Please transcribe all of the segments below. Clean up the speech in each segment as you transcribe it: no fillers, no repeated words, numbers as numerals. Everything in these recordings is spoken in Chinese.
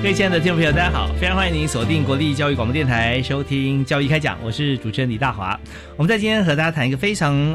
各位亲爱的听众朋友，大家好，非常欢迎您锁定国立教育广播电台收听教育开讲，我是主持人李大华。我们在今天和大家谈一个非常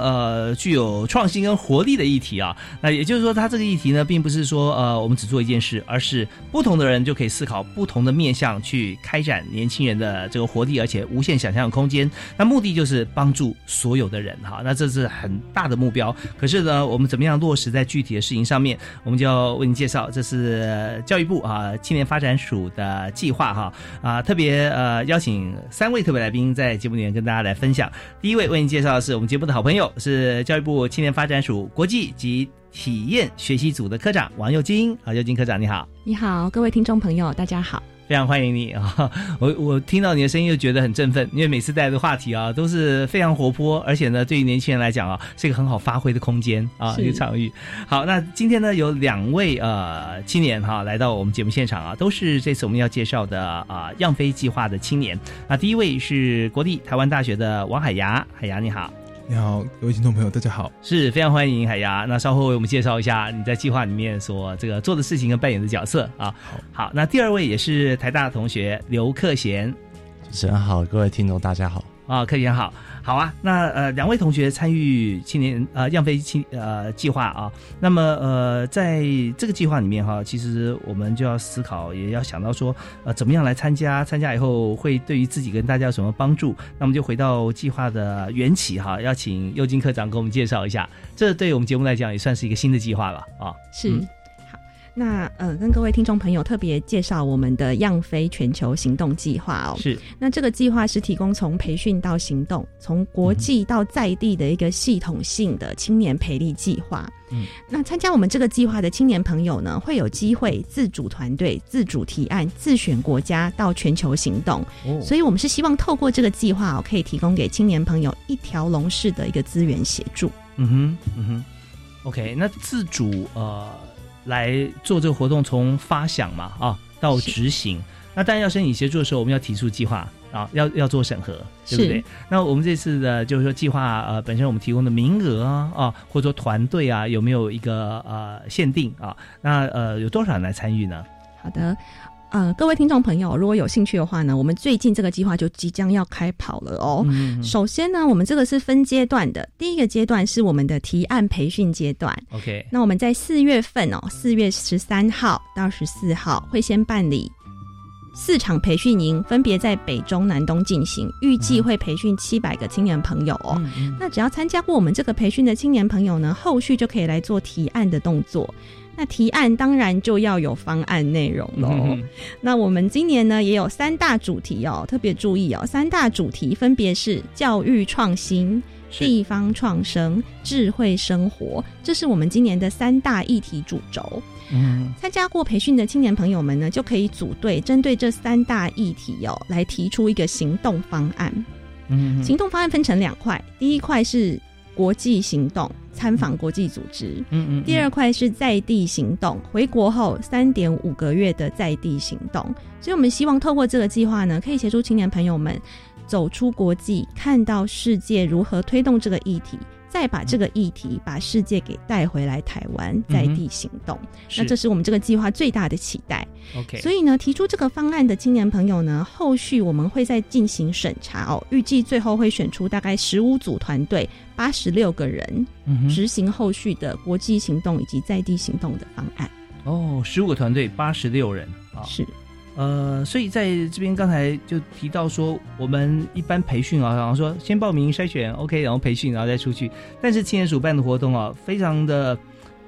具有创新跟活力的议题啊。那也就是说，它这个议题呢，并不是说我们只做一件事，而是不同的人就可以思考不同的面向，去开展年轻人的这个活力，而且无限想象的空间。那目的就是帮助所有的人哈。那这是很大的目标，可是呢，我们怎么样落实在具体的事情上面，我们就要为您介绍，这是教育部啊青年发展署的计划哈特别邀请三位特别来宾在节目里面跟大家来分享。第一位为您介绍的是我们节目的好朋友，是教育部青年发展署国际及体验学习组的科长王佑金。好，佑金科长你好。你好，各位听众朋友大家好，非常欢迎你啊！我听到你的声音就觉得很振奋，因为每次带的话题啊都是非常活泼，而且呢对于年轻人来讲啊是一个很好发挥的空间啊，一个场域。好，那今天呢有两位青年哈来到我们节目现场啊，都是这次我们要介绍的样飞计划的青年啊。第一位是国立台湾大学的王海牙，海牙你好。你好，各位听众朋友大家好，是非常欢迎海牙。那稍后为我们介绍一下你在计划里面所这个做的事情跟扮演的角色啊。好，那第二位也是台大的同学刘克贤。主持人好，各位听众大家好啊，克贤好。好啊，那两位同学参与青年样飞计划啊，那么在这个计划里面哈，其实我们就要思考，也要想到说怎么样来参加以后会对于自己跟大家有什么帮助。那么就回到计划的缘起哈，要请佑金科长给我们介绍一下，这对我们节目来讲也算是一个新的计划了啊。是。那跟各位听众朋友特别介绍我们的样飞全球行动计划哦。是。那这个计划是提供从培训到行动，从国际到在地的一个系统性的青年培力计划。嗯。那参加我们这个计划的青年朋友呢，会有机会自主团队、自主提案、自选国家到全球行动。哦。所以我们是希望透过这个计划哦，可以提供给青年朋友一条龙式的一个资源协助。嗯哼，嗯哼。OK， 那自主来做这个活动，从发想嘛到执行。那当然要申请协助的时候，我们要提出计划啊，要做审核，对不对？那我们这次的就是说计划本身我们提供的名额啊或者说团队啊有没有一个限定啊？那有多少人来参与呢？好的。各位听众朋友，如果有兴趣的话呢，我们最近这个计划就即将要开跑了哦。首先呢，我们这个是分阶段的，第一个阶段是我们的提案培训阶段。OK， 那我们在4月份哦，4月13号到14号会先办理4场培训营，分别在北中南东进行，预计会培训700个青年朋友哦。那只要参加过我们这个培训的青年朋友呢，后续就可以来做提案的动作。那提案当然就要有方案内容咯。那我们今年呢也有3大主题哦，特别注意哦，3大主题分别是教育创新、地方创生、智慧生活，这是我们今年的3大议题主轴。参加过培训的青年朋友们呢，就可以组队针对这3大议题哦，来提出一个行动方案。行动方案分成2块，第一块是国际行动，参访国际组织。第二块是在地行动，回国后3.5个月的在地行动。所以我们希望透过这个计划呢，可以协助青年朋友们走出国际，看到世界如何推动这个议题，再把这个议题把世界给带回来台湾，在地行动。那这是我们这个计划最大的期待。Okay. 所以呢，提出这个方案的青年朋友呢，后续我们会再进行审查哦，预计最后会选出大概15组团队，86个人，执行后续的国际行动以及在地行动的方案。哦，15个团队，86人啊，是。所以在这边刚才就提到说，我们一般培训啊，然后说先报名筛选 OK， 然后培训，然后再出去。但是青年署办的活动啊，非常的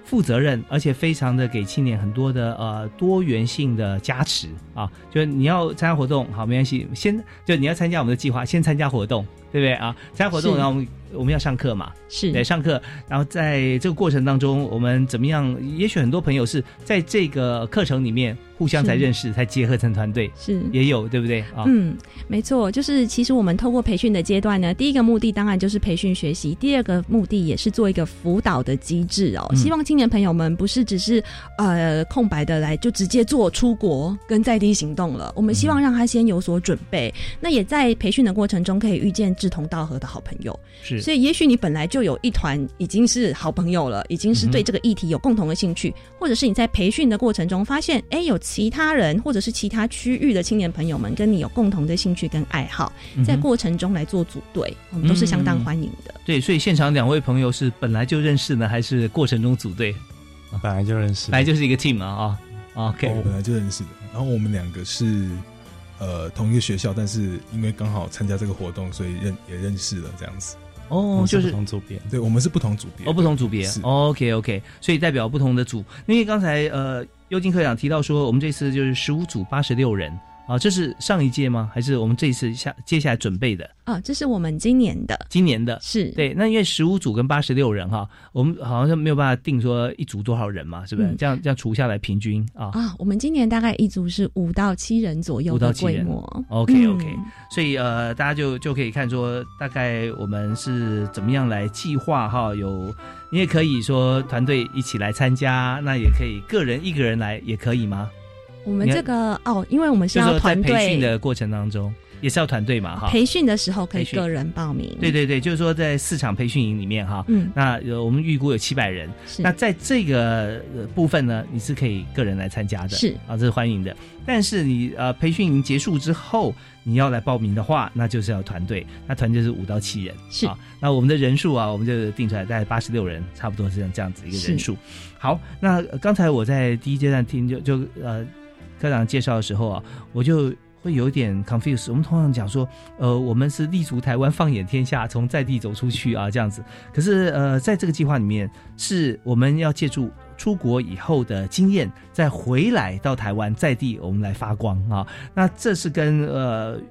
负责任，而且非常的给青年很多的多元性的加持啊。就是你要参加活动，好，没关系，先就你要参加我们的计划，先参加活动，对不对啊？参加活动，然后我们要上课嘛，是对上课。然后在这个过程当中，我们怎么样？也许很多朋友是在这个课程里面。互相才认识，才结合成团队，是也有对不对啊？嗯，没错，就是其实我们透过培训的阶段呢，第一个目的当然就是培训学习，第二个目的也是做一个辅导的机制哦。希望青年朋友们不是只是空白的来就直接做出国跟在地行动了，我们希望让他先有所准备。那也在培训的过程中可以遇见志同道合的好朋友，是。所以也许你本来就有一团已经是好朋友了，已经是对这个议题有共同的兴趣，或者是你在培训的过程中发现，哎，有其他人或者是其他区域的青年朋友们跟你有共同的兴趣跟爱好，在过程中来做组队，我们都是相当欢迎的。对，所以现场两位朋友是本来就认识呢，还是过程中组队？本来就认识，本来就是一个 team 啊。OK， 我本来就认识的。然后我们两个是同一个学校，但是因为刚好参加这个活动，所以也认识了这样子。哦，就是不同组别，对，我们是不同组别，哦，不同组别 ，OK， 所以代表不同的组。因为刚才尤金科长提到说，我们这次就是15组86人啊，这是上一届吗？还是我们这一次接下来准备的？啊，这是我们今年的是对。那因为15组跟86人哈，我们好像是没有办法定说一组多少人嘛，是不是？这样除下来平均啊。啊，我们今年大概一组是5到7人左右的规模。OK，所以大家就可以看说，大概我们是怎么样来计划哈有。你也可以说团队一起来参加，那也可以一个人来也可以吗？我们这个因为我们是要团队，就是在培训的过程当中也是要团队嘛哈。培训的时候可以个人报名，对，就是说在4场培训营里面哈，那我们预估有700人，那在这个部分呢，你是可以个人来参加的，是啊，这是欢迎的。但是你培训营结束之后，你要来报名的话，那就是要团队，那团队是5到7人，是啊。那我们的人数啊，我们就定出来大概86人，差不多是这样子一个人数。好，那刚才我在第一阶段听就科长介绍的时候啊，我就会有点 confuse。我们通常讲说，我们是立足台湾，放眼天下，从在地走出去啊，这样子。可是在这个计划里面，是我们要借助出国以后的经验，再回来到台湾在地，我们来发光啊。那这是跟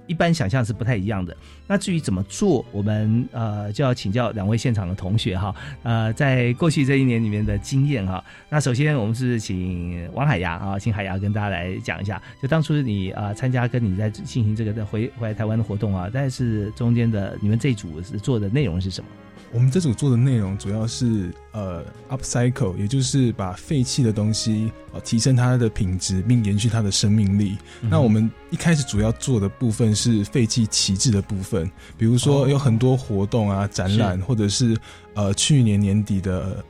一般想象是不太一样的。那至于怎么做，我们就要请教两位现场的同学哈。在过去这1年里面的经验哈。那首先我们是请王海牙啊，请海牙跟大家来讲一下，就当初你参加跟你在进行这个回来台湾的活动啊，但是中间的你们这一组是做的内容是什么？我们这组做的内容主要是upcycle， 也就是把废弃的东西提升它的品质并延续它的生命力。那我们一开始主要做的部分是废弃旗帜的部分，比如说有很多活动啊、展览，或者是去年年底的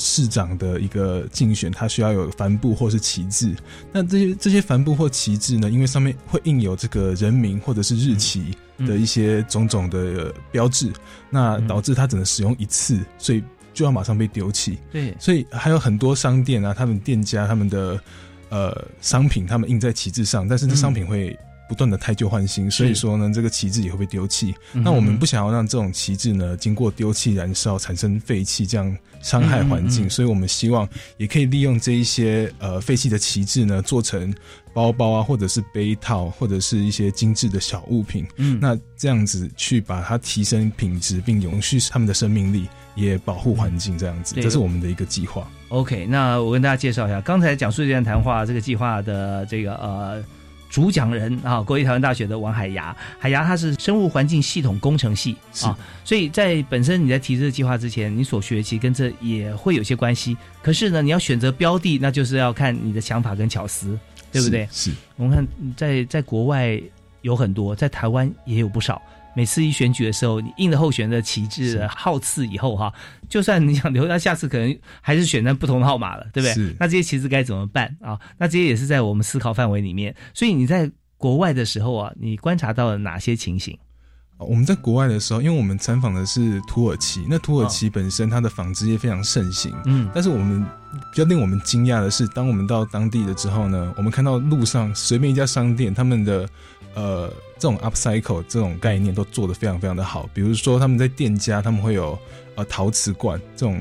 市长的一个竞选，它需要有帆布或是旗帜。那这些帆布或旗帜呢，因为上面会印有这个人名或者是日期的一些种种的标志，那导致它只能使用一次，所以就要马上被丢弃。对，所以还有很多商店啊，他们店家他们的商品，他们印在旗帜上，但是这商品会不断的汰旧换新，所以说呢，这个旗帜也会被丢弃。那我们不想要让这种旗帜呢经过丢弃、燃烧产生废气，这样伤害环境，所以我们希望也可以利用这一些废弃的旗帜呢，做成包包啊，或者是杯套，或者是一些精致的小物品。那这样子去把它提升品质，并永续他们的生命力，也保护环境，这样子，这是我们的一个计划。OK， 那我跟大家介绍一下，刚才讲述这段谈话这个计划的这个主讲人啊，国立台湾大学的王海牙，他是生物环境系统工程系啊，所以在本身你在提这个计划之前，你所学其实跟这也会有些关系。可是呢，你要选择标的，那就是要看你的想法跟巧思，对不对？是。我们看在国外有很多，在台湾也有不少。每次一选举的时候，你印了候选的旗帜的号次以后哈，就算你想留，到下次可能还是选在不同号码了，对不对？那这些旗帜该怎么办啊？那这些也是在我们思考范围里面。所以你在国外的时候啊，你观察到了哪些情形？我们在国外的时候，因为我们参访的是土耳其，那土耳其本身它的纺织业非常盛行，嗯，但是我们比较令我们惊讶的是，当我们到当地了之后呢，我们看到路上随便一家商店，他们的这种 upcycle 这种概念都做得非常非常的好。比如说他们在店家他们会有陶瓷罐这种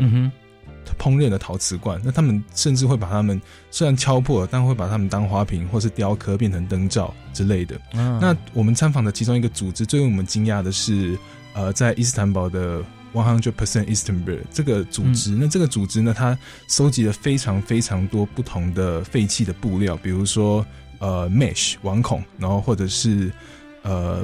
烹饪的陶瓷罐，那他们甚至会把它们虽然敲破了，但会把它们当花瓶或是雕刻变成灯罩之类的。那我们参访的其中一个组织最令我们惊讶的是在伊斯坦堡的 100% Istanbul 这个组织。那这个组织呢，它收集了非常非常多不同的废弃的布料，比如说mesh 网孔，然后或者是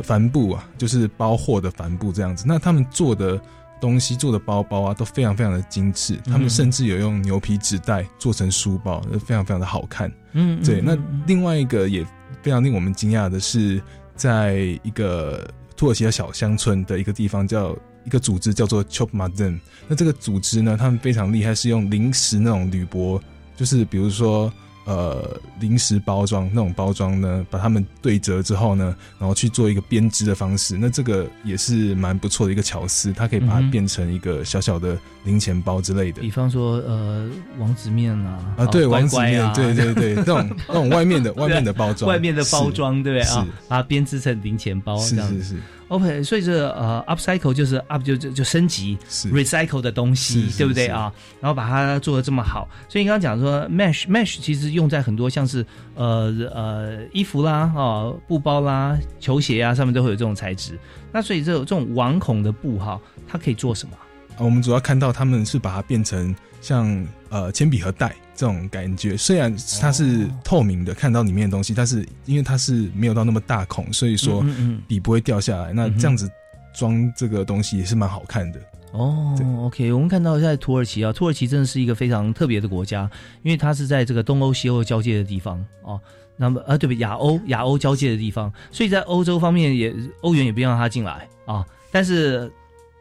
帆布啊，就是包货的帆布这样子。那他们做的东西做的包包啊都非常非常的精致，他们甚至有用牛皮纸袋做成书包，非常非常的好看。嗯，对。那另外一个也非常令我们惊讶的是，在一个土耳其的小乡村的一个地方叫一个组织叫做 Chop Modern。 那这个组织呢，他们非常厉害，是用临时那种铝箔，就是比如说临时包装那种包装呢，把它们对折之后呢，然后去做一个编织的方式。那这个也是蛮不错的一个巧思，它可以把它变成一个小小的零钱包之类的。比方说王子面啊，对，王子面，啊，对对对，那种外面的包装，外面的包装，对不对啊？把它编织成零钱包，是是是。OK， 所以这upcycle 就是 up 就升级 recycle 的东西，对不对啊？然后把它做得这么好，所以你刚刚讲说 mesh 其实用在很多像是衣服啦啊，布包啦，球鞋啊，上面都会有这种材质。那所以这种网孔的布哈，它可以做什么？我们主要看到他们是把它变成像铅笔盒袋这种感觉，虽然它是透明的，看到里面的东西，但是因为它是没有到那么大孔，所以说笔不会掉下来。那这样子装这个东西也是蛮好看的。哦 ，OK， 我们看到在土耳其啊，土耳其真的是一个非常特别的国家，因为它是在这个东欧西欧交界的地方啊。那么对不对？亚欧交界的地方，所以在欧洲方面也欧元也不让它进来啊，但是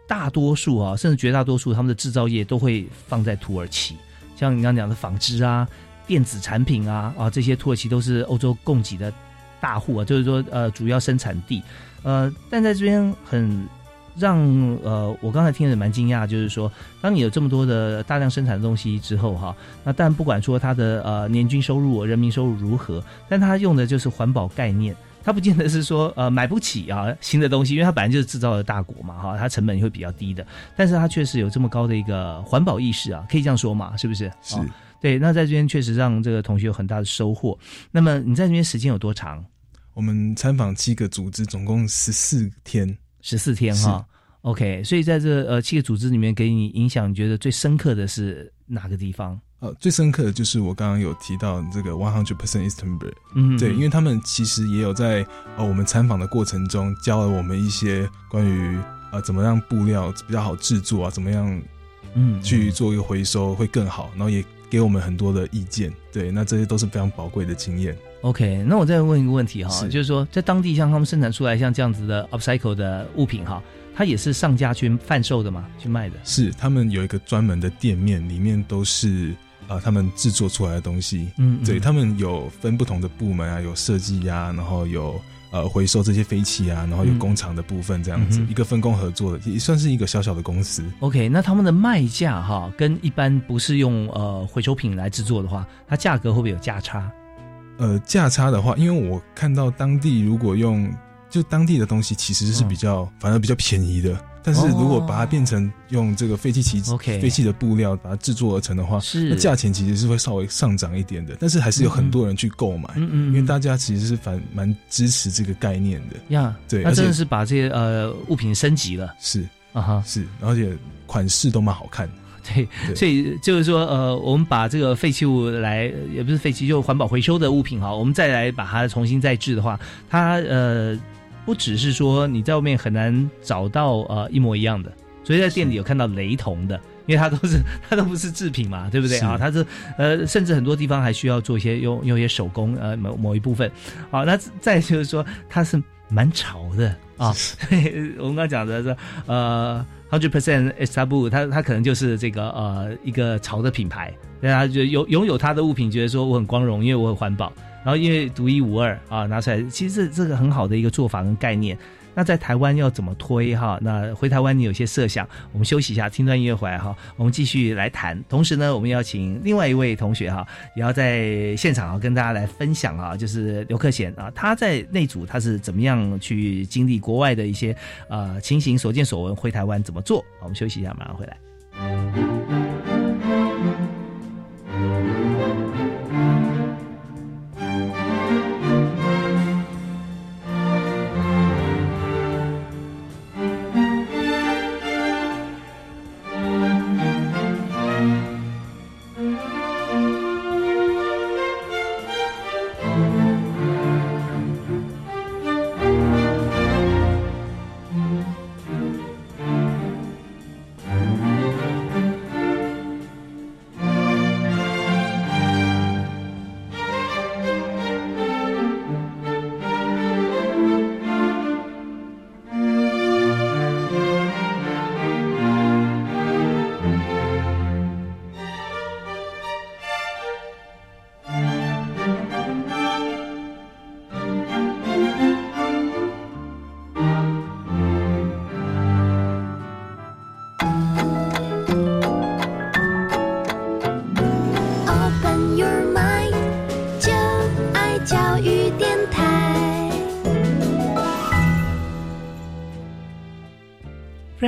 大多数啊，甚至绝大多数他们的制造业都会放在土耳其。像你刚刚讲的纺织啊，电子产品啊这些土耳其都是欧洲供给的大户啊，就是说主要生产地。但在这边很让我刚才听得蛮惊讶，就是说当你有这么多的大量生产的东西之后哈，那但不管说它的年均收入、人民收入如何，但它用的就是环保概念。它不见得是说买不起啊新的东西，因为它本来就是制造的大国嘛哈，它成本也会比较低的，但是它确实有这么高的一个环保意识啊，可以这样说嘛，是不是？是，对。那在这边确实让这个同学有很大的收获。那么你在这边时间有多长？我们参访7个组织，总共14天。14天哈，OK。所以在这7个组织里面，给你影响你觉得最深刻的是哪个地方？最深刻的就是我刚刚有提到这个 100% Istanbul，对，因为他们其实也有在我们参访的过程中教了我们一些关于怎么让布料比较好制作啊，怎么样去做一个回收会更好，然后也给我们很多的意见，对，那这些都是非常宝贵的经验。OK， 那我再问一个问题哈，就是说在当地像他们生产出来像这样子的 upcycle 的物品哈，它也是上架去贩售的嘛，去卖的？是，他们有一个专门的店面，里面都是他们制作出来的东西。对，他们有分不同的部门啊，有设计啊，然后有回收这些废弃啊，然后有工厂的部分这样子，一个分工合作的，也算是一个小小的公司。OK， 那他们的卖价哈，跟一般不是用回收品来制作的话，它价格会不会有价差？价差的话，因为我看到当地如果用就当地的东西其实是比较反而比较便宜的。但是如果把它变成用这个废弃的布料把它制作而成的话，那价钱其实是会稍微上涨一点的，但是还是有很多人去购买，因为大家其实是蛮支持这个概念的呀。对，那真的是把这些物品升级了，是啊哈，是，而且款式都蛮好看的。对，所以就是说我们把这个废弃物来，也不是废弃，就环保回收的物品哈，我们再来把它重新再制的话，它不只是说你在外面很难找到一模一样的，所以在店里有看到雷同的，因为它都不是制品嘛，对不对啊？它是甚至很多地方还需要做一些用一些手工某一部分。好，那再就是说它是蛮潮的啊。我们刚刚讲的是100% Istanbul， 它可能就是这个一个潮的品牌，但它就拥有它的物品，觉得说我很光荣，因为我很环保。然后因为独一无二啊，拿出来，其实这个很好的一个做法跟概念。那在台湾要怎么推哈？那回台湾你有些设想，我们休息一下，听段音乐回来哈，我们继续来谈。同时呢，我们要请另外一位同学哈，也要在现场啊跟大家来分享啊，就是刘克贤啊，他在内组他是怎么样去经历国外的一些情形所见所闻，回台湾怎么做？我们休息一下，马上回来。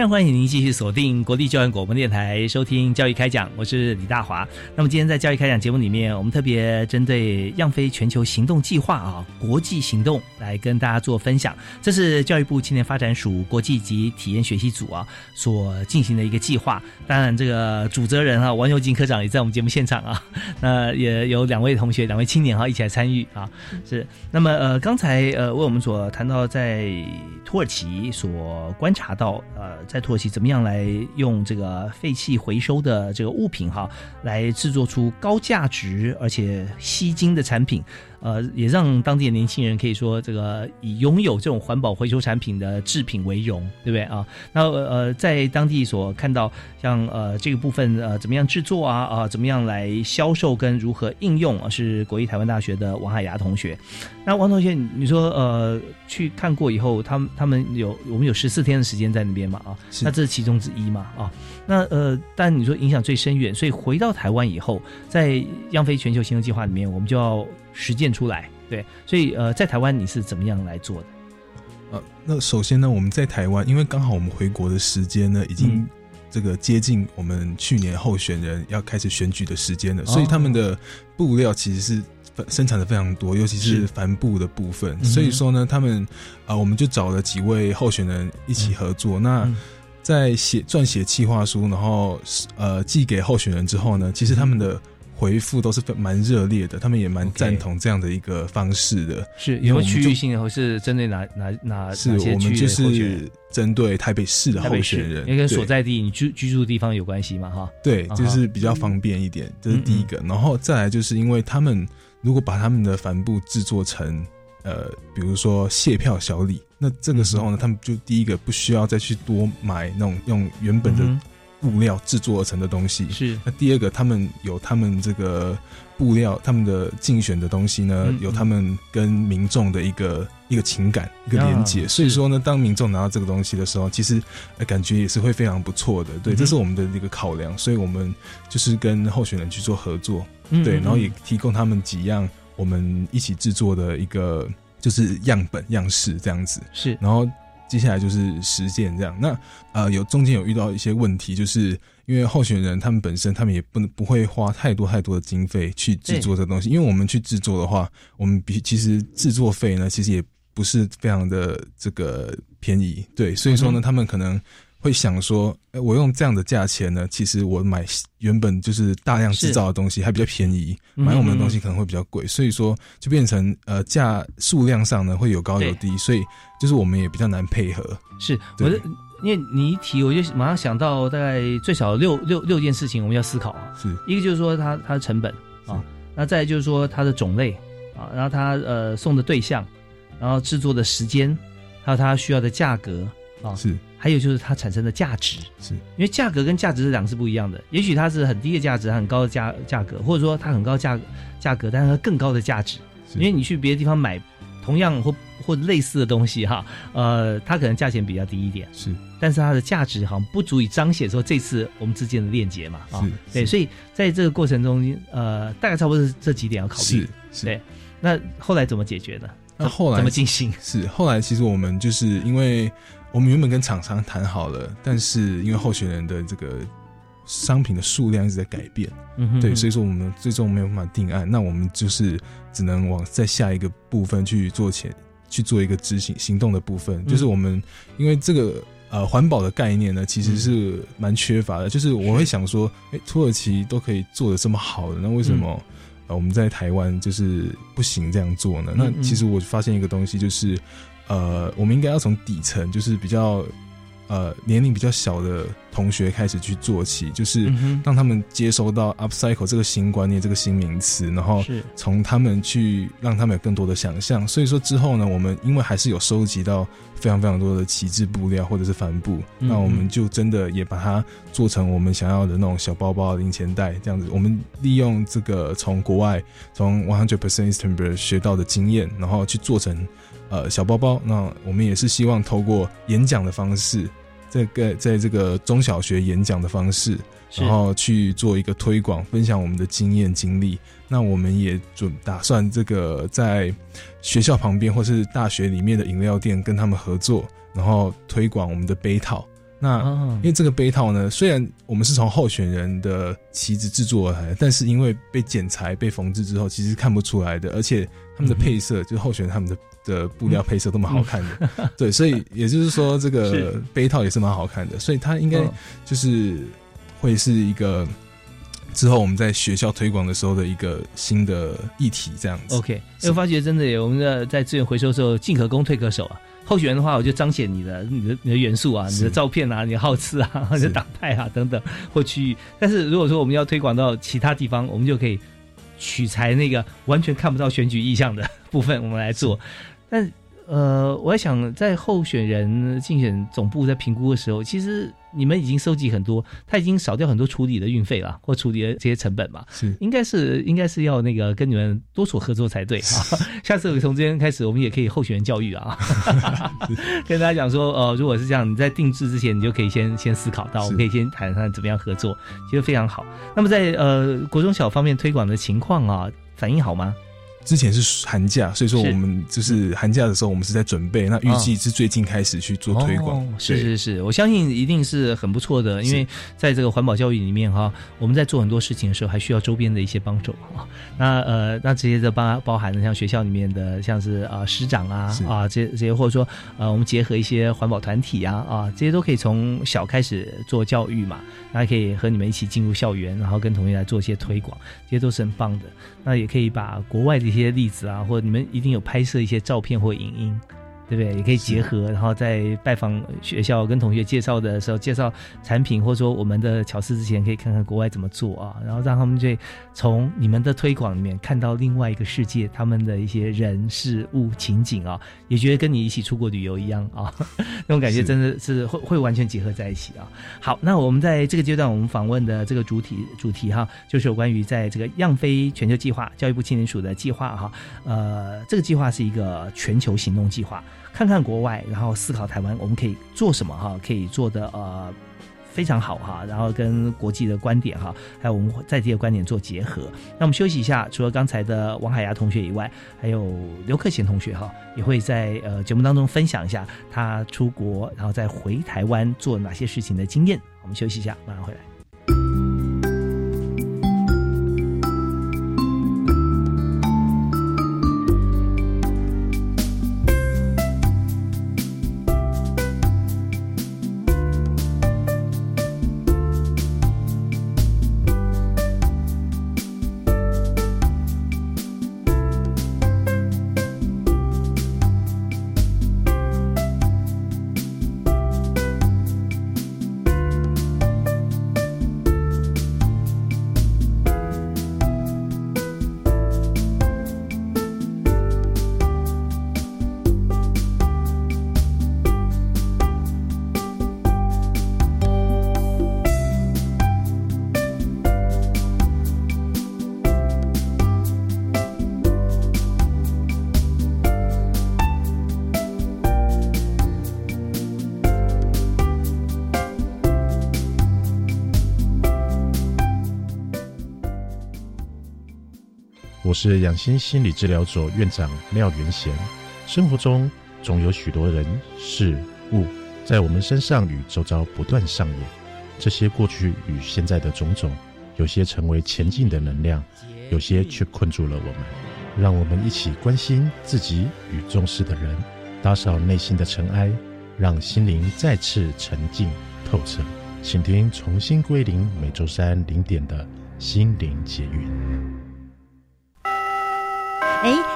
欢迎您继续锁定国立教育广播电台收听教育开讲，我是李大华。那么今天在教育开讲节目里面，我们特别针对样飞全球行动计划啊，国际行动来跟大家做分享。这是教育部青年发展署国际及体验学习组啊所进行的一个计划。当然这个主责人啊王友锦科长也在我们节目现场啊，那也有两位同学两位青年啊一起来参与啊。是，那么刚才为我们所谈到在土耳其所观察到在土耳其怎么样来用这个废弃回收的这个物品哈，来制作出高价值而且吸睛的产品，也让当地的年轻人可以说这个以拥有这种环保回收产品的制品为荣，对不对啊？那在当地所看到像这个部分怎么样制作啊怎么样来销售跟如何应用，是国立台湾大学的王海牙同学。那王同学，你说去看过以后，他们我们有14天的时间在那边嘛啊。那这是其中之一嘛啊、哦？那但你说影响最深远，所以回到台湾以后，在样飞全球行动计划里面，我们就要实践出来，对。所以在台湾你是怎么样来做的？那首先呢，我们在台湾，因为刚好我们回国的时间呢，已经这个接近我们去年候选人要开始选举的时间了，所以他们的布料其实是生产的非常多，尤其是帆布的部分。所以说呢，他们我们就找了几位候选人一起合作。那在撰写企划书，然后寄给候选人之后呢，其实他们的回复都是蛮热烈的，他们也蛮赞同这样的一个方式的。是有没有区域性的，或是针对哪些区域的候选人？是我们就是针对台北市的候选人，因为跟所在地你居住的地方有关系嘛，哈。对，就是比较方便一点，这是第一个。然后再来就是因为他们。如果把他们的帆布制作成比如说卸票小礼，那这个时候呢，他们就第一个不需要再去多买那种用原本的布料制作而成的东西，是。那第二个，他们有他们这个布料，他们的竞选的东西呢，有他们跟民众的一个情感一个连结，所以说呢，当民众拿到这个东西的时候，其实感觉也是会非常不错的，对。这是我们的一个考量，所以我们就是跟候选人去做合作，对，然后也提供他们几样我们一起制作的一个就是样本样式这样子，是。然后接下来就是实践这样。那中间有遇到一些问题，就是因为候选人他们也不会花太多的经费去制作这东西，因为我们去制作的话，我们其实制作费呢其实也不是非常的这个便宜，对。所以说呢，他们可能会想说，我用这样的价钱呢，其实我买原本就是大量制造的东西还比较便宜，买我们的东西可能会比较贵，所以说就变成数量上呢会有高有低，所以就是我们也比较难配合。是，因为你一提，我就马上想到大概最少六件事情我们要思考啊。是，一个就是说它的成本啊，那再来就是说它的种类啊，然后它送的对象，然后制作的时间，还有它需要的价格啊，是。还有就是它产生的价值，是。因为价格跟价值这两个是不一样的，也许它是很低的价值很高的价格，或者说它很高的价格但是它更高的价值，因为你去别的地方买同样或类似的东西哈，它可能价钱比较低一点，是，但是它的价值好像不足以彰显说这次我们之间的链接嘛，啊，对，所以在这个过程中，大概差不多是这几点要考虑，是，对。那后来怎么解决呢？那后来怎么进行？是后来其实我们就是因为我们原本跟厂商谈好了，但是因为候选人的这个商品的数量一直在改变，嗯哼，对，所以说我们最终没有办法定案，那我们就是只能往在下一个部分去做一个执行行动的部分，嗯，就是我们因为这个环保的概念呢，其实是蛮缺乏的，嗯，就是我会想说，欸，土耳其都可以做得这么好的，那为什么，嗯，我们在台湾就是不行这样做呢？那其实我发现一个东西，就是我们应该要从底层，就是比较年龄比较小的同学开始去做起，就是让他们接收到 upcycle 这个新观念，这个新名词，然后从他们去让他们有更多的想象。所以说之后呢，我们因为还是有收集到非常非常多的旗帜布料或者是帆布，嗯，那我们就真的也把它做成我们想要的那种小包包零钱袋这样子。我们利用这个从国外从 100% Istanbul 学到的经验，然后去做成小包包。那我们也是希望透过演讲的方式，在这个中小学演讲的方式，然后去做一个推广，分享我们的经验经历。那我们也打算这个在学校旁边或是大学里面的饮料店跟他们合作，然后推广我们的杯套。那因为这个杯套呢，虽然我们是从候选人的旗子制作而来，但是因为被剪裁被缝制之后其实看不出来的，而且他们的配色，嗯，就是候选人他们的布料配色都蛮好看的，嗯，对，所以也就是说这个杯套也是蛮好看的，所以它应该就是会是一个之后我们在学校推广的时候的一个新的议题这样子。 OK， 我发觉真的我们在资源回收的时候进可攻退可守啊，候选人的话我就彰显你的元素啊，你的照片啊，你的好吃啊，你的党派啊等等或区域。但是如果说我们要推广到其他地方，我们就可以取材那个完全看不到选举意向的部分我们来做。但我还想在候选人竞选总部在评估的时候，其实你们已经收集很多，他已经少掉很多处理的运费啦，或处理的这些成本嘛，是应该是要那个跟你们多所合作才对啊。下次从这边开始，我们也可以候选人教育啊，跟大家讲说，如果是这样，你在定制之前，你就可以先思考到，我们可以先谈谈怎么样合作，其实非常好。那么在国中小方面推广的情况啊，反应好吗？之前是寒假，所以说我们就是寒假的时候我们是在准备，那预计是最近开始去做推广，是我相信一定是很不错的，因为在这个环保教育里面哈，我们在做很多事情的时候还需要周边的一些帮手啊。那这些的包含像学校里面的像是师长啊这些或者说我们结合一些环保团体啊这些都可以从小开始做教育嘛，那可以和你们一起进入校园，然后跟同学来做一些推广，这些都是很棒的。那也可以把国外的一些例子啊，或者你们一定有拍摄一些照片或影音，对不对？也可以结合，然后在拜访学校跟同学介绍的时候，介绍产品或者说我们的巧思之前，可以看看国外怎么做啊，然后让他们就从你们的推广里面看到另外一个世界，他们的一些人事物情景啊，也觉得跟你一起出国旅游一样啊，那种感觉真的是会完全结合在一起啊。好，那我们在这个阶段我们访问的这个主题哈，就是有关于在这个样飞全球计划，教育部青年署的计划哈，这个计划是一个全球行动计划。看看国外，然后思考台湾我们可以做什么哈，可以做的非常好哈，然后跟国际的观点哈，还有我们在地的观点做结合。那我们休息一下，除了刚才的王海牙同学以外，还有刘克贤同学哈，也会在节目当中分享一下他出国然后再回台湾做哪些事情的经验。我们休息一下，马上回来。我是养心心理治疗所院长廖元贤。生活中总有许多人事物在我们身上与周遭不断上演，这些过去与现在的种种，有些成为前进的能量，有些却困住了我们。让我们一起关心自己与重视的人，打扫内心的尘埃，让心灵再次沉静透彻。请听重新归零，每周三0点的心灵捷运。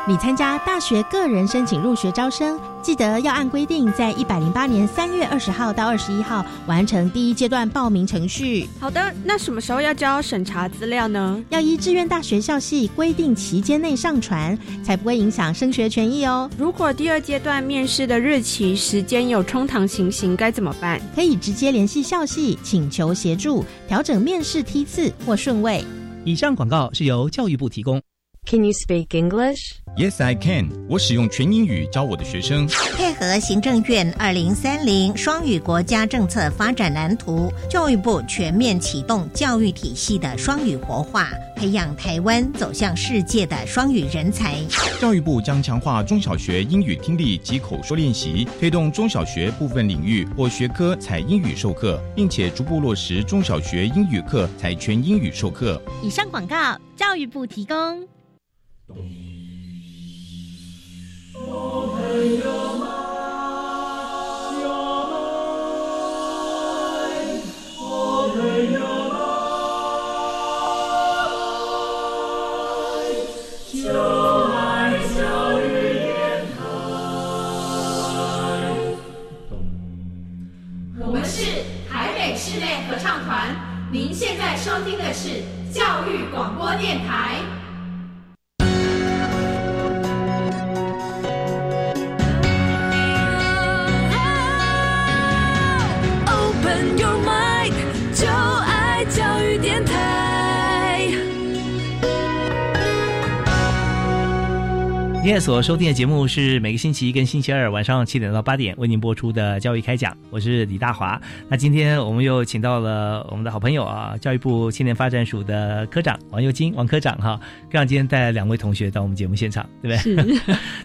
你参加大学个人申请入学招生，记得要按规定在108年3月20号到21号完成第一阶段报名程序。好的，那什么时候要交审查资料呢？要依志愿大学校系规定期间内上传，才不会影响升学权益哦。如果第二阶段面试的日期、时间有冲堂情形，该怎么办？可以直接联系校系请求协助，调整面试梯次或顺位。以上广告是由教育部提供。Can you speak English? Yes, I can. 我使用全英语教我的学生。配合行政院2030双语国家政策发展蓝图，教育部全面启动教育体系的双语活化，培养台湾走向世界的双语人才。教育部将强化中小学英语听力及口说练习，推动中小学部分领域或学科采英语授课，并且逐步落实中小学英语课采全英语授课。以上广告，教育部提供。我朋友们，我朋友们，就爱教育电台。我们是台北室内合唱团，您现在收听的是教育广播电台。今天所收听的节目是每个星期一跟星期二晚上7点到8点为您播出的教育开讲，我是李大华。那今天我们又请到了我们的好朋友啊，教育部青年发展署的科长王佑金，王科长哈，科长今天带来2位同学到我们节目现场，对不对？是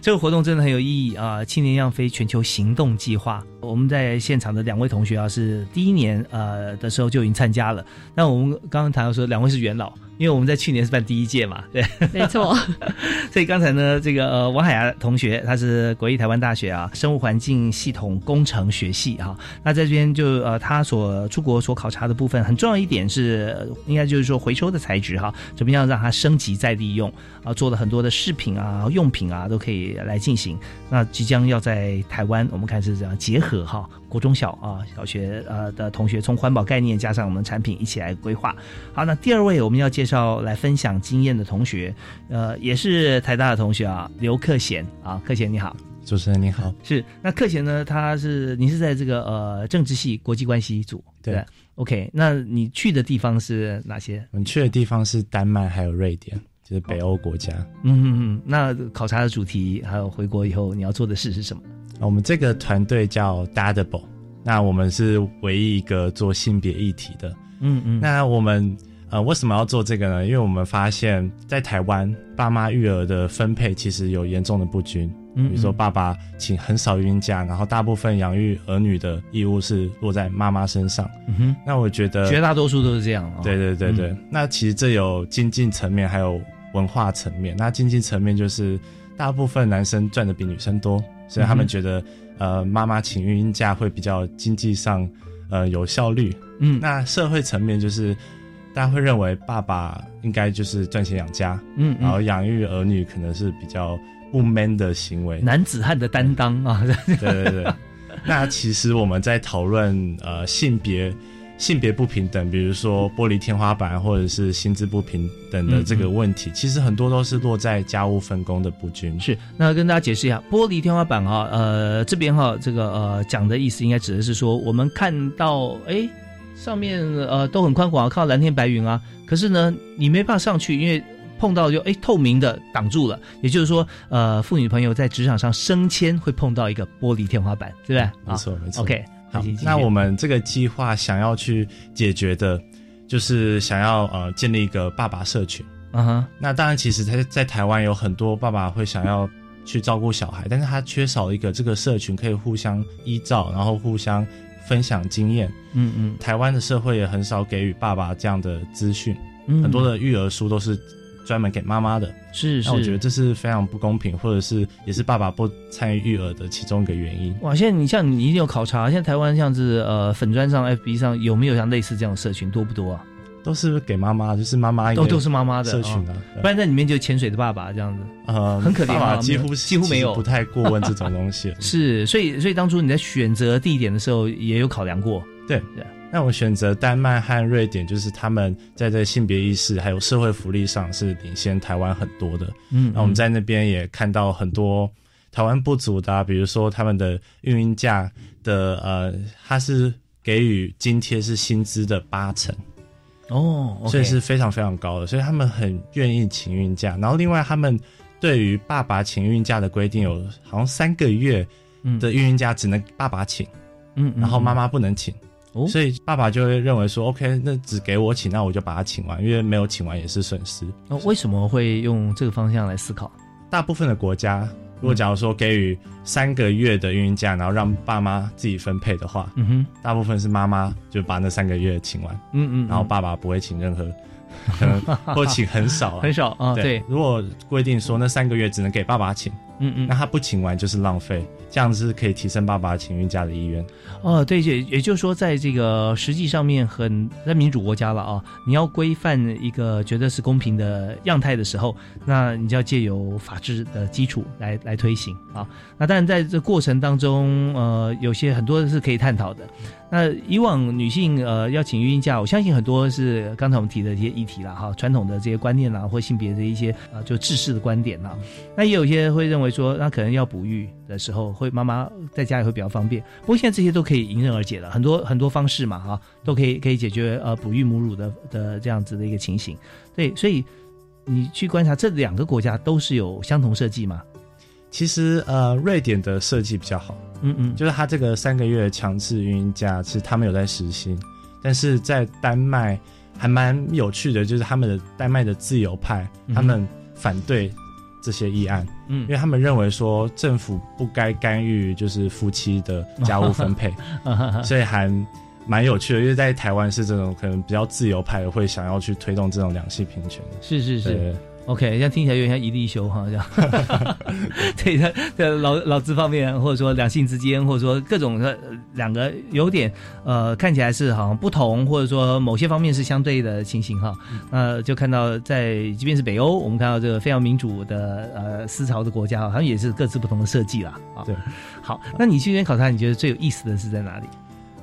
这个活动真的很有意义啊！青年样飞全球行动计划，我们在现场的2位同学啊，是第一年的时候就已经参加了。那我们刚刚谈到说2位是元老。因为我们在去年是办第一届嘛，对，没错。所以刚才呢，这个王海牙同学，他是国立台湾大学啊生物环境系统工程学系啊。那在这边就他所出国所考察的部分，很重要一点是，应该就是说回收的材质哈，怎么样让它升级再利用啊，做了很多的饰品啊、用品啊都可以来进行。那即将要在台湾，我们看是怎样结合哈。国中小啊小学的同学从环保概念加上我们产品一起来规划。好，那第2位我们要介绍来分享经验的同学，也是台大的同学啊，刘克贤啊，克贤你好。主持人你好。是，那克贤呢，他是您是在这个政治系国际关系组，对。对 OK， 那你去的地方是哪些？我们去的地方是丹麦还有瑞典。就是北欧国家，那考察的主题还有回国以后你要做的事是什么？我们这个团队叫 Dadable， 那我们是唯一一个做性别议题的，那我们为什么要做这个呢？因为我们发现，在台湾爸妈育儿的分配其实有严重的不均，比如说爸爸请很少孕假，然后大部分养育儿女的义务是落在妈妈身上，那我觉得绝大多数都是这样，对对对对，那其实这有经济层面还有文化层面。那经济层面就是大部分男生赚的比女生多，所以他们觉得妈妈请孕假会比较经济上有效率，那社会层面就是大家会认为爸爸应该就是赚钱养家，然后养育儿女可能是比较不 man 的行为，男子汉的担当啊，对对对那其实我们在讨论性别不平等，比如说玻璃天花板或者是薪资不平等的这个问题，其实很多都是落在家务分工的不均。是，那跟大家解释一下，玻璃天花板哈，这边哈，这个讲的意思应该指的是说，我们看到上面都很宽广，看到蓝天白云啊，可是呢你没办法上去，因为碰到就透明的挡住了，也就是说妇女朋友在职场上升迁会碰到一个玻璃天花板，对不对？没错没错。 OK， 好，那我们这个计划想要去解决的就是想要建立一个爸爸社群，嗯哼，那当然其实在台湾有很多爸爸会想要去照顾小孩，但是他缺少一个这个社群可以互相依照，然后互相分享经验。嗯嗯，台湾的社会也很少给予爸爸这样的资讯，嗯，很多的育儿书都是专门给妈妈的。是是，那我觉得这是非常不公平，或者是也是爸爸不参与育儿的其中一个原因。哇，现在你一定有考察，现在台湾像是粉专上 FB 上有没有像类似这样的社群，多不多啊？都是给妈妈，就是妈妈都是妈妈的社群啊，不然在里面就潜水的爸爸这样子，很可怜，爸爸几乎没有，不太过问这种东西。是，所以当初你在选择地点的时候也有考量过。对，那我选择丹麦和瑞典，就是他们在这性别意识还有社会福利上是领先台湾很多的。嗯，那我们在那边也看到很多台湾不足的，比如说他们的孕婴假的它是给予津贴是薪资的8%。哦、oh, okay. 所以是非常非常高的，所以他们很愿意请孕假。然后另外他们对于爸爸请孕假的规定有好像3个月的孕假只能爸爸请，嗯，然后妈妈不能请，嗯，所以爸爸就会认为说，哦，OK 那只给我请，那我就把它请完，因为没有请完也是损失。为什么会用这个方向来思考？大部分的国家如果假如说给予3个月的孕假，然后让爸妈自己分配的话，嗯哼，大部分是妈妈就把那3个月请完，嗯嗯，然后爸爸不会请任何，可能或请很少，啊，很少啊，对。对，如果规定说那3个月只能给爸爸请，嗯嗯，那他不请完就是浪费，这样是可以提升爸爸请孕假的意愿。哦，对，也就是说，在这个实际上面在民主国家了啊，你要规范一个觉得是公平的样态的时候，那你就要借由法治的基础来推行啊。那当然在这过程当中，有些很多是可以探讨的。那以往女性要请孕假，我相信很多是刚才我们提的一些议题啦，哈，传统的这些观念啦，或性别的一些就制式的观点啦。那也有些会认为说，那可能要哺育的时候，会妈妈在家里会比较方便。不过现在这些都可以迎刃而解了，很多很多方式嘛，哈，都可以解决哺育母乳的这样子的一个情形。对，所以你去观察这2个国家都是有相同设计吗？其实瑞典的设计比较好，嗯嗯，就是他这个3个月强制孕假，其实他们有在实行，但是在丹麦还蛮有趣的，就是他们的丹麦的自由派，他们反对这些议案，嗯，因为他们认为说政府不该干预就是夫妻的家务分配，所以还蛮有趣的，因为在台湾是这种可能比较自由派的会想要去推动这种两性平权。是是是。OK， 这样听起来有点像一例修哈，这样。对的，劳资方面，或者说两性之间，或者说各种2个有点看起来是好像不同，或者说某些方面是相对的情形哈。就看到在即便是北欧，我们看到这个非常民主的思潮的国家，好像也是各自不同的设计啦。啊，对。好，那你去那边考察，你觉得最有意思的是在哪里？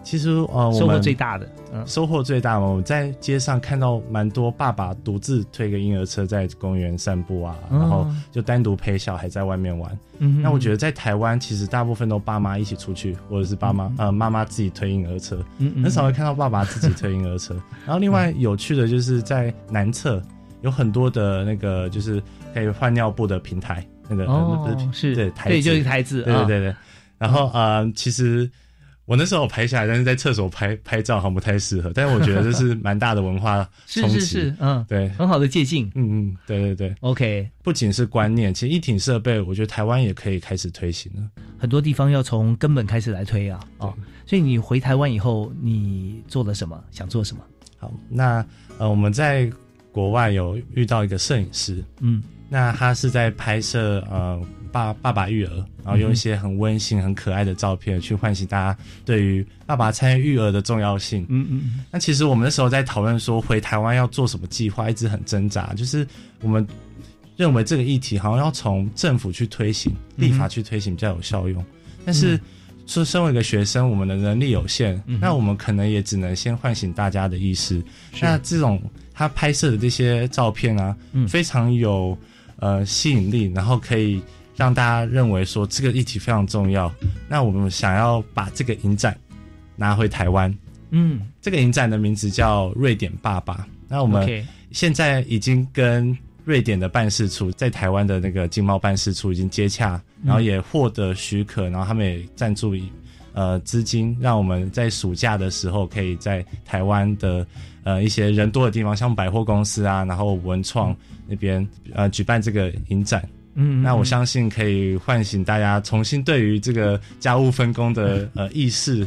其实收获最大的，收获最大嘛，我们在街上看到蛮多爸爸独自推个婴儿车在公园散步啊，然后就单独陪小孩在外面玩。嗯，那我觉得在台湾其实大部分都爸妈一起出去，或者是爸妈妈妈自己推婴儿车，很少会看到爸爸自己推婴儿车。然后另外有趣的就是在南侧有很多的那个就是可以换尿布的平台，那个是对台子，对，就是台子，对对对对。然后其实。我那时候拍下来，但是在厕所拍照好像不太适合，但是我觉得这是蛮大的文化冲击。是是是，嗯，对，很好的借鉴。嗯嗯，对对对。OK， 不仅是观念，其实一体设备，我觉得台湾也可以开始推行了。很多地方要从根本开始来推啊。哦，所以你回台湾以后，你做了什么？想做什么？好，那我们在国外有遇到一个摄影师，嗯，那他是在拍摄爸爸育儿，然后用一些很温馨很可爱的照片去唤醒大家对于爸爸参与育儿的重要性。嗯嗯，那其实我们那时候在讨论说回台湾要做什么计划，一直很挣扎，就是我们认为这个议题好像要从政府去推行，立法去推行比较有效用，但是说身为一个学生，我们的能力有限，那我们可能也只能先唤醒大家的意识。那这种他拍摄的这些照片啊，非常有吸引力，然后可以让大家认为说这个议题非常重要，那我们想要把这个影展拿回台湾。嗯，这个影展的名字叫瑞典爸爸。那我们现在已经跟瑞典的办事处在台湾的那个经贸办事处已经接洽，然后也获得许可，然后他们也赞助资金，让我们在暑假的时候可以在台湾的一些人多的地方，像百货公司啊，然后文创那边举办这个影展。嗯，那我相信可以唤醒大家重新对于这个家务分工的意识。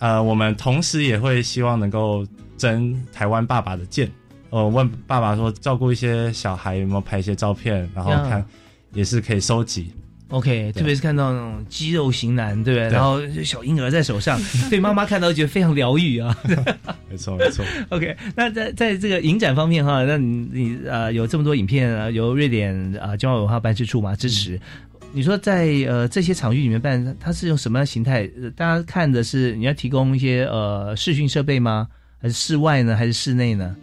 我们同时也会希望能够征台湾爸爸的见。问爸爸说照顾一些小孩有没有拍一些照片，然后看也是可以收集。OK， 特别是看到那种肌肉型男，对不对？然后小婴儿在手上，对妈妈看到觉得非常疗愈啊。没错，没错。OK， 那在这个影展方面哈，那你有这么多影片啊，由瑞典中华文化办事处嘛支持。你说在这些场域里面办，它是用什么样形态？大家看的是你要提供一些视讯设备吗？还是室外呢？还是室内呢？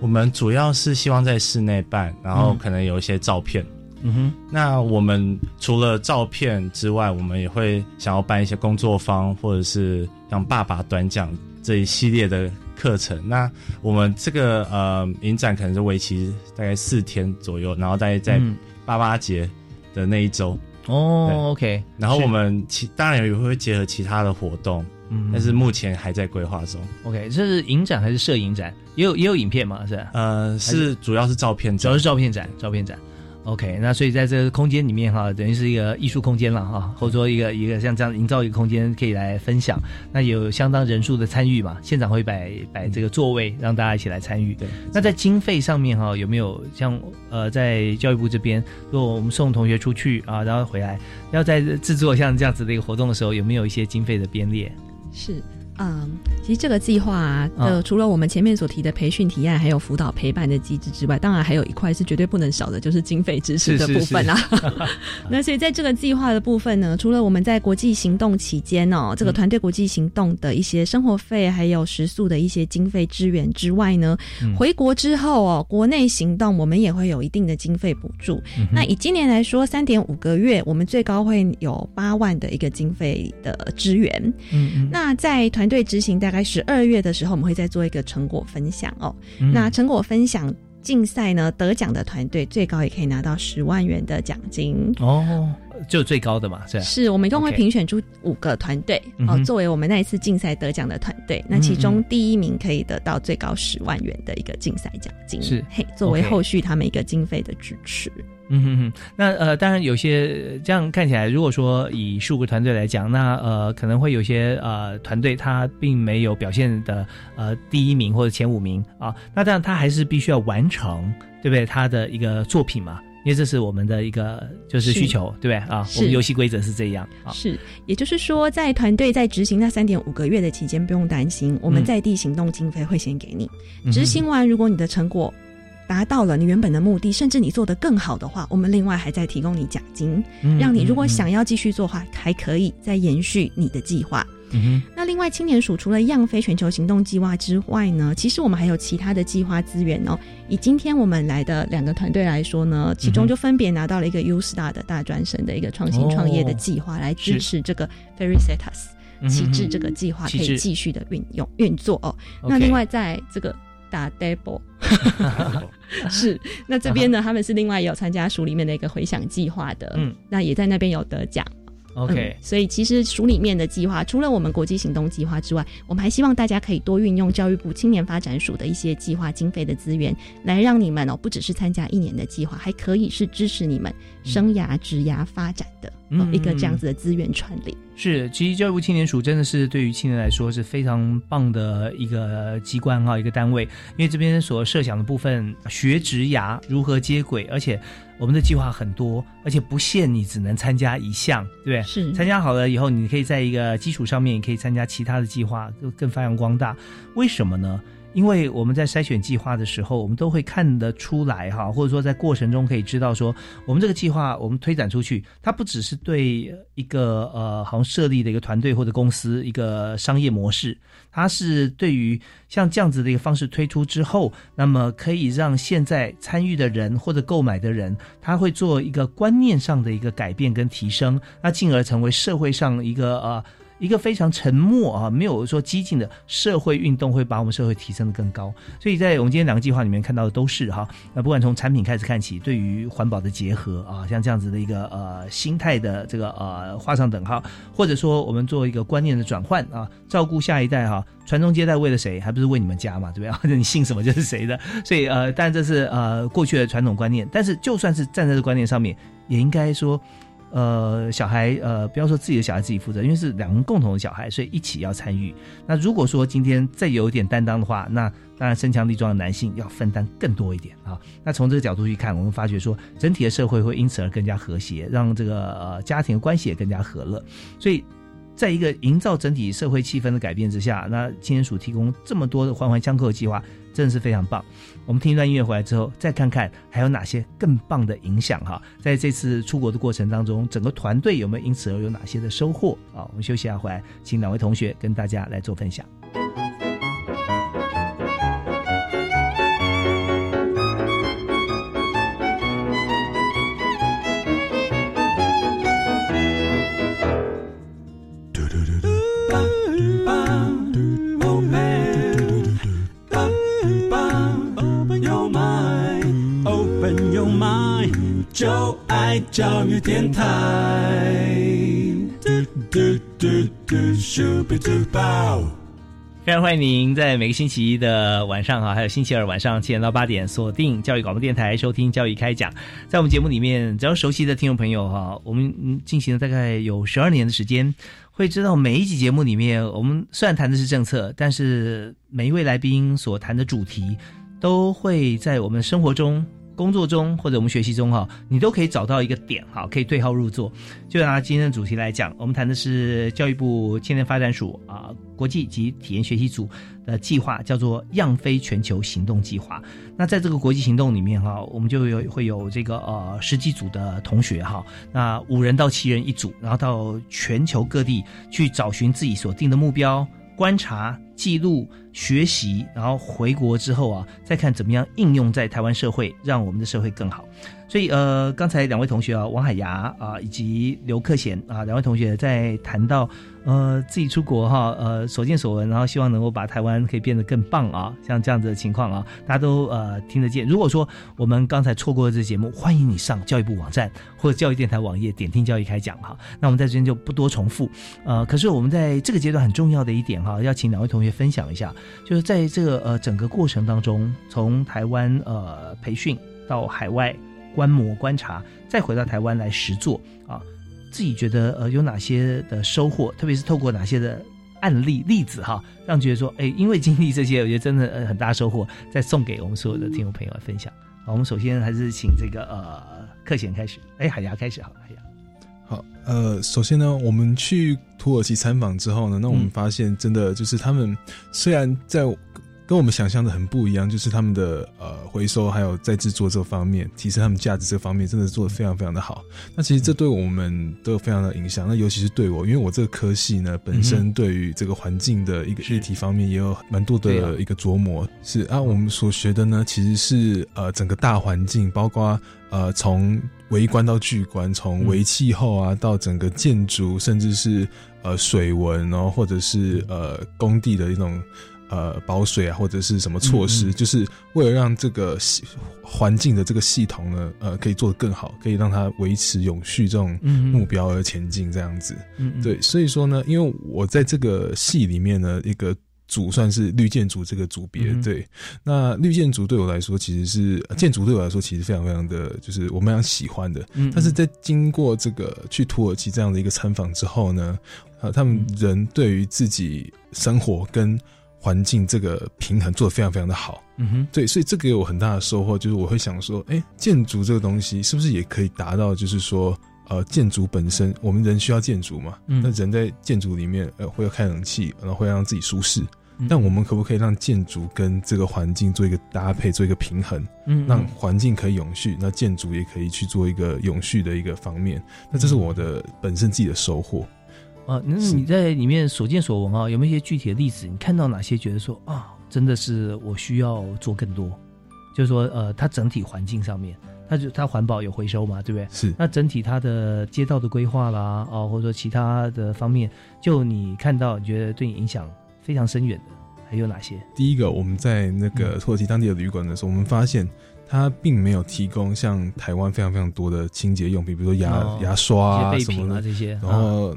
我们主要是希望在室内办，然后可能有一些照片。嗯哼，那我们除了照片之外，我们也会想要办一些工作坊，或者是像爸爸短讲这一系列的课程。那我们这个影展可能是为期大概4天左右，然后大概在爸爸节的那一周。哦 ，OK。然后我们当然也会结合其他的活动，但是目前还在规划中。OK， 这是影展还是摄影展？也有影片吗？是吧？是主要是照片展，主要是照片展。OK， 那所以在这个空间里面哈，等于是一个艺术空间了哈，或者说一个像这样营造一个空间可以来分享，那有相当人数的参与嘛，现场会摆这个座位让大家一起来参与。对，那在经费上面哈，有没有像在教育部这边，如果我们送同学出去啊，然后回来要在制作像这样子的一个活动的时候，有没有一些经费的编列？是。其实这个计划除了我们前面所提的培训提案还有辅导陪伴的机制之外，当然还有一块是绝对不能少的，就是经费支持的部分啦。是是是那所以在这个计划的部分呢，除了我们在国际行动期间这个团队国际行动的一些生活费还有食宿的一些经费支援之外呢，回国之后国内行动我们也会有一定的经费补助。那以今年来说 3.5 个月我们最高会有8万的一个经费的支援。那在团队执行大概12月的时候，我们会再做一个成果分享那成果分享竞赛呢，得奖的团队最高也可以拿到10万元的奖金哦，就最高的嘛，是我们一共会评选出5个团队作为我们那一次竞赛得奖的团队那其中第一名可以得到最高10万元的一个竞赛奖金，是作为后续他们一个经费的支持。那当然有些这样看起来，如果说以数个团队来讲，那可能会有些团队他并没有表现的第一名或者前5名啊，那当然他还是必须要完成，对不对？他的一个作品嘛。因为这是我们的一个就是需求，对不对啊？我们游戏规则是这样啊。是，也就是说，在团队在执行那 3.5 个月的期间，不用担心，我们在地行动经费会先给你。执行完，如果你的成果达到了你原本的目的，甚至你做得更好的话，我们另外还在提供你奖金，让你如果想要继续做的话，还可以再延续你的计划。那另外青年署除了样飞全球行动计划之外呢，其实我们还有其他的计划资源以今天我们来的2个团队来说呢，其中就分别拿到了一个 U-STAR 的大专生的一个创新创业的计划来支持这个 Ferisetas 旗帜这个计划可以继续的运作那另外在这个Dadable 是，那这边呢他们是另外也有参加署里面的一个回响计划的那也在那边有得奖。OK，所以其实署里面的计划，除了我们国际行动计划之外，我们还希望大家可以多运用教育部青年发展署的一些计划经费的资源，来让你们不只是参加1年的计划，还可以是支持你们生涯职涯发展的一个这样子的资源串联。是，其实教育部青年署真的是对于青年来说是非常棒的一个机关一个单位，因为这边所设想的部分学职涯如何接轨，而且我们的计划很多，而且不限你只能参加1项，对不对？是，参加好了以后你可以在一个基础上面也可以参加其他的计划，更发扬光大。为什么呢？因为我们在筛选计划的时候，我们都会看得出来哈，或者说在过程中可以知道说，我们这个计划我们推展出去，它不只是对一个好像设立的一个团队或者公司一个商业模式，它是对于像这样子的一个方式推出之后，那么可以让现在参与的人或者购买的人，他会做一个观念上的一个改变跟提升，那进而成为社会上一个一个非常沉默啊，没有说激进的社会运动，会把我们社会提升得更高。所以在我们今天两个计划里面看到的都是哈，那不管从产品开始看起，对于环保的结合啊，像这样子的一个心态的这个画上等号，或者说我们做一个观念的转换啊，照顾下一代哈。传宗接代为了谁？还不是为你们家嘛，对不对？你姓什么就是谁的。所以但这是过去的传统观念。但是就算是站在这观念上面，也应该说，小孩不要说自己的小孩自己负责，因为是两个共同的小孩，所以一起要参与。那如果说今天再有一点担当的话，那当然身强力壮的男性要分担更多一点啊。那从这个角度去看，我们发觉说整体的社会会因此而更加和谐，让这个家庭的关系也更加和乐。所以在一个营造整体社会气氛的改变之下，那青年署提供这么多的环环相扣的计划，真的是非常棒。我们听一段音乐回来之后，再看看还有哪些更棒的影响哈。在这次出国的过程当中，整个团队有没有因此而有哪些的收获啊？我们休息一下回来，请两位同学跟大家来做分享。就爱教育电台，嘟嘟嘟嘟 ，Super Duper。非常欢迎您在每个星期一的晚上啊，还有星期二晚上7点到8点，锁定教育广播电台收听《教育开讲》。在我们节目里面，只要熟悉的听众朋友哈，我们进行了大概有12年的时间。会知道每一集节目里面，我们虽然谈的是政策，但是每一位来宾所谈的主题，都会在我们生活中、工作中或者我们学习中哈，你都可以找到一个点哈，可以对号入座。就拿今天的主题来讲，我们谈的是教育部青年发展署国际及体验学习组的计划，叫做样飞全球行动计划。那在这个国际行动里面哈，我们就会有这个十几组的同学哈，那5人到7人一组，然后到全球各地去找寻自己所定的目标，观察、记录、学习，然后回国之后啊，再看怎么样应用在台湾社会，让我们的社会更好。所以刚才两位同学啊，王海牙啊以及刘克贤啊，两位同学在谈到自己出国哈，所见所闻，然后希望能够把台湾可以变得更棒啊，像这样子的情况啊，大家都听得见。如果说我们刚才错过了这节目，欢迎你上教育部网站或者教育电台网页点听教育开讲哈。那我们在这边就不多重复，可是我们在这个阶段很重要的一点哈，要请两位同学分享一下，就是在这个整个过程当中，从台湾培训到海外观摩观察，再回到台湾来实作啊，自己觉得有哪些的收获，特别是透过哪些的案例例子哈，让觉得说，哎，因为经历这些，我觉得真的很大收获，再送给我们所有的听众朋友来分享。好，我们首先还是请这个克贤开始，哎，海牙开始好，海牙。好，首先呢，我们去土耳其参访之后呢，那我们发现真的就是他们虽然在跟我们想象的很不一样，就是他们的回收还有再制作这方面，提升他们价值这方面真的做得非常非常的好。那其实这对我们都有非常的影响，那尤其是对我，因为我这个科系呢本身对于这个环境的一个议题方面也有蛮多的一个琢磨。是啊，我们所学的呢其实是整个大环境，包括从微观到巨观，从微气候啊到整个建筑，甚至是水文，然后或者是工地的一种保水啊，或者是什么措施，就是为了让这个环境的这个系统呢，可以做得更好，可以让它维持永续这种目标而前进，这样子。对，所以说呢，因为我在这个系里面呢，一个组算是绿建筑这个组别，对。那绿建筑对我来说，其实是建筑对我来说，其实非常非常的，就是我非常喜欢的。但是在经过这个去土耳其这样的一个参访之后呢，他们人对于自己生活跟环境这个平衡做得非常非常的好，对，所以这个有很大的收获，就是我会想说，哎，建筑这个东西是不是也可以达到，就是说，建筑本身，我们人需要建筑嘛，那人在建筑里面，会要开冷气，然后会让自己舒适，但我们可不可以让建筑跟这个环境做一个搭配，做一个平衡，让环境可以永续，那建筑也可以去做一个永续的一个方面，那这是我的本身自己的收获。啊，那你在里面所见所闻啊，有没有一些具体的例子？你看到哪些觉得说啊，真的是我需要做更多？就是说，它整体环境上面，它它环保有回收嘛，对不对？是。那整体它的街道的规划啦，哦，或者说其他的方面，就你看到你觉得对你影响非常深远的还有哪些？第一个，我们在那个土耳其当地的旅馆的时候，我们发现它并没有提供像台湾非常非常多的清洁用品，比如说牙刷啊什么的，这些，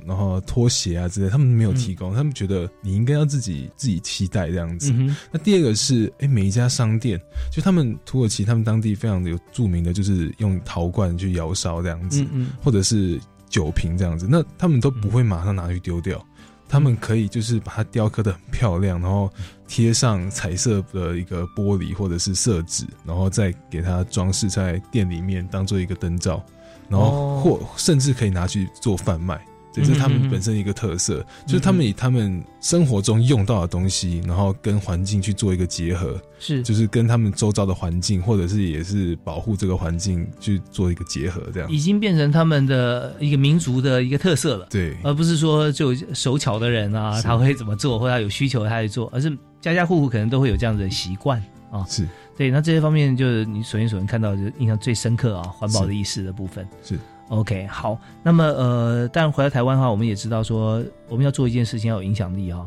然后拖鞋啊之类，他们没有提供，他们觉得你应该要自己期待这样子。那第二个是，每一家商店，就他们土耳其他们当地非常有著名的就是用陶罐去窑烧这样子，或者是酒瓶这样子，那他们都不会马上拿去丢掉。他们可以就是把它雕刻得很漂亮，然后贴上彩色的一个玻璃或者是色纸，然后再给它装饰在店里面当做一个灯罩，然后或甚至可以拿去做贩卖，这是他们本身一个特色，就是他们以他们生活中用到的东西，然后跟环境去做一个结合，是就是跟他们周遭的环境，或者是也是保护这个环境去做一个结合，这样已经变成他们的一个民族的一个特色了。对，而不是说就手巧的人啊，他会怎么做，或者他有需求他会做，而是家家户户可能都会有这样的习惯啊。是对，那这些方面就是你所能看到就印象最深刻啊，环保的意识的部分是。OK， 好，那么当然回到台湾的话，我们也知道说我们要做一件事情要有影响力啊，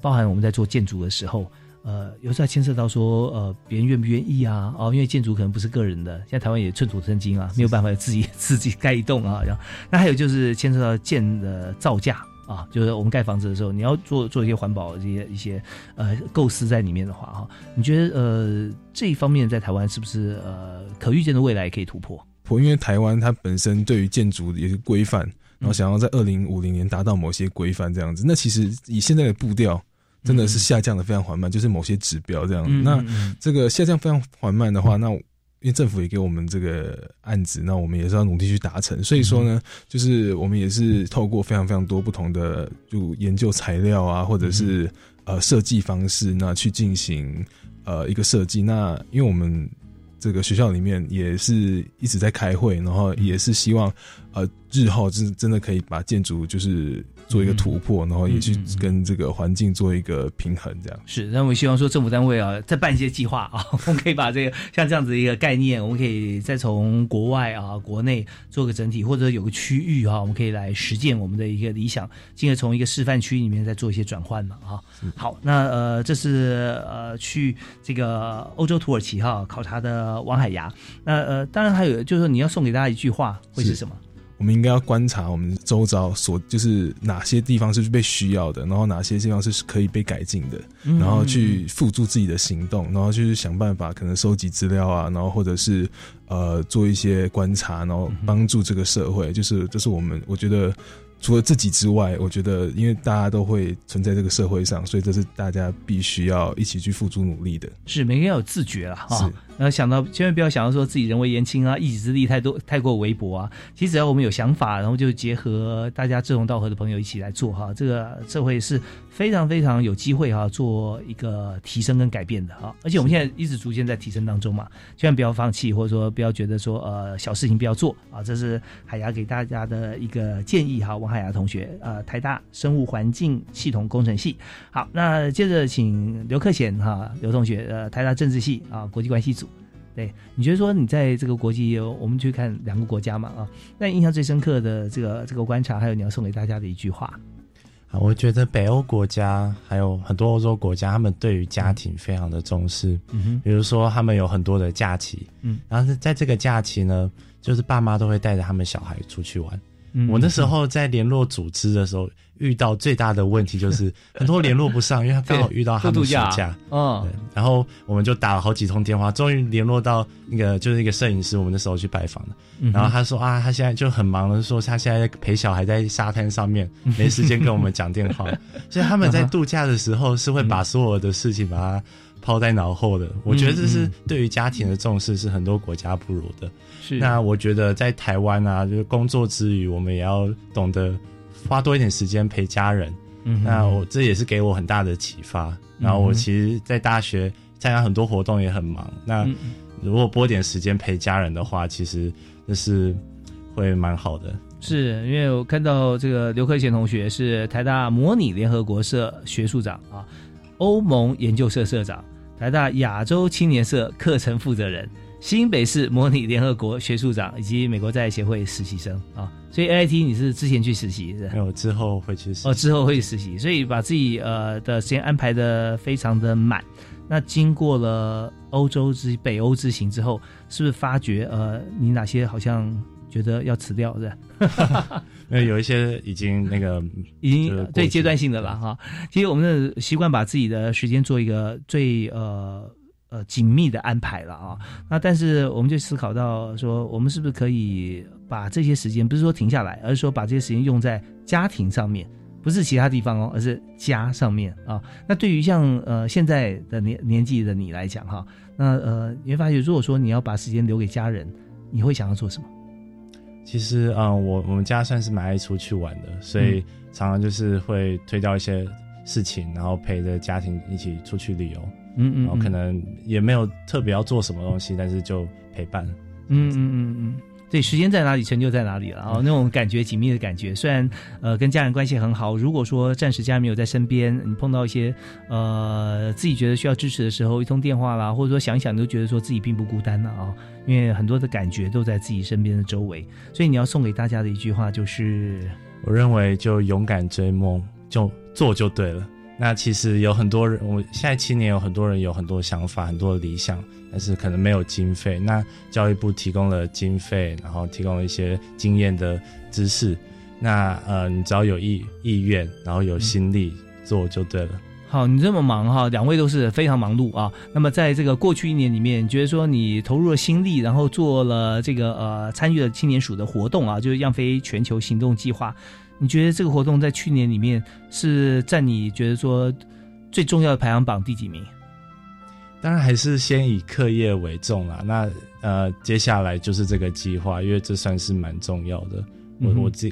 包含我们在做建筑的时候，有时候牵涉到说别人愿不愿意啊，哦，因为建筑可能不是个人的，现在台湾也寸土寸金啊，没有办法自己盖一栋啊，然后那还有就是牵涉到建的造价啊，就是我们盖房子的时候，你要做一些环保的一些构思在里面的话哈，你觉得这一方面在台湾是不是可预见的未来可以突破？因为台湾它本身对于建筑也是规范，然后想要在2050年达到某些规范这样子，那其实以现在的步调真的是下降的非常缓慢，就是某些指标这样子。那这个下降非常缓慢的话，那因为政府也给我们这个案子，那我们也是要努力去达成。所以说呢，就是我们也是透过非常非常多不同的就研究材料啊，或者是设计方式，那去进行一个设计。那因为我们这个学校里面也是一直在开会，然后也是希望日后真的可以把建筑就是做一个突破，然后也去跟这个环境做一个平衡这样。是，那我希望说政府单位啊再办一些计划啊，我们可以把这个像这样子一个概念，我们可以再从国外啊国内做个整体，或者有个区域啊我们可以来实践我们的一个理想，进而从一个示范区里面再做一些转换嘛啊。好，那这是去这个欧洲土耳其哈考察的王海牙，那当然还有就是说你要送给大家一句话会是什么？我们应该要观察我们周遭就是哪些地方是被需要的，然后哪些地方是可以被改进的，然后去付诸自己的行动，然后去想办法可能收集资料啊，然后或者是做一些观察，然后帮助这个社会，就是这是我们我觉得除了自己之外，我觉得因为大家都会存在这个社会上，所以这是大家必须要一起去付诸努力的。是，每个人要有自觉啦，是。然后想到千万不要想到说自己人微言轻啊，一己之力太过微薄啊。其实只要我们有想法，然后就结合大家志同道合的朋友一起来做哈，这个社会是非常非常有机会哈做一个提升跟改变的哈。而且我们现在一直逐渐在提升当中嘛，千万不要放弃，或者说不要觉得说小事情不要做啊。这是海牙给大家的一个建议哈，王海牙同学，台大生物环境系统工程系。好，那接着请刘克贤哈，刘同学，台大政治系啊国际关系组。对，你觉得说你在这个国际，我们去看两个国家嘛啊，那印象最深刻的这个观察，还有你要送给大家的一句话。啊，我觉得北欧国家还有很多欧洲国家，他们对于家庭非常的重视，比如说他们有很多的假期，然后在这个假期呢，就是爸妈都会带着他们小孩出去玩。我那时候在联络组织的时候，遇到最大的问题就是很多联络不上，因为他刚好遇到他们暑假，然后我们就打了好几通电话，终于联络到那个就是一个摄影师，我们那时候去拜访的，然后他说啊，他现在就很忙了，说他现在陪小孩在沙滩上面，没时间跟我们讲电话，所以他们在度假的时候是会把所有的事情把它抛在脑后的。我觉得这是对于家庭的重视是很多国家不如的。是，那我觉得在台湾啊，就是工作之余，我们也要懂得花多一点时间陪家人。那这也是给我很大的启发。然后我其实在大学参加很多活动也很忙，那如果拨点时间陪家人的话，其实这是会蛮好的。是，因为我看到这个刘克贤同学是台大模拟联合国社学术长啊，欧盟研究社社长。台大亚洲青年社课程负责人，新北市模拟联合国学术长以及美国在协会实习生啊。所以 AIT 你是之前去实习是吧？没有，之后会去实习。哦，之后会去实习，所以把自己的时间安排的非常的满。那经过了欧洲之北欧之行之后，是不是发觉你哪些好像觉得要辞掉是吧？有一些已经对阶段性的了哈。其实我们的习惯把自己的时间做一个最紧密的安排了啊。那但是我们就思考到说，我们是不是可以把这些时间不是说停下来，而是说把这些时间用在家庭上面。不是其他地方哦，而是家上面啊。那对于像现在的年纪的你来讲哈，那你会发觉，如果说你要把时间留给家人，你会想要做什么？其实我们家算是蛮爱出去玩的，所以常常就是会推掉一些事情，然后陪着家庭一起出去旅游。然后可能也没有特别要做什么东西，但是就陪伴。对，时间在哪里，成就在哪里了啊！那种感觉，紧密的感觉，虽然跟家人关系很好，如果说暂时家人没有在身边，你碰到一些自己觉得需要支持的时候，一通电话啦，或者说想一想，你都觉得说自己并不孤单了啊，因为很多的感觉都在自己身边的周围。所以你要送给大家的一句话就是：我认为就勇敢追梦，就做就对了。那其实有很多人，我现在7年有很多人有很多想法，很多理想，但是可能没有经费。那教育部提供了经费，然后提供了一些经验的知识。那你只要有意愿，然后有心力做就对了。好，你这么忙哈，两位都是非常忙碌啊。那么在这个过去1年里面，你觉得说你投入了心力，然后做了这个参与了青年署的活动啊，就是“样飞全球行动计划”。你觉得这个活动在去年里面是占你觉得说最重要的排行榜第几名？当然还是先以课业为重啦。那接下来就是这个计划，因为这算是蛮重要的。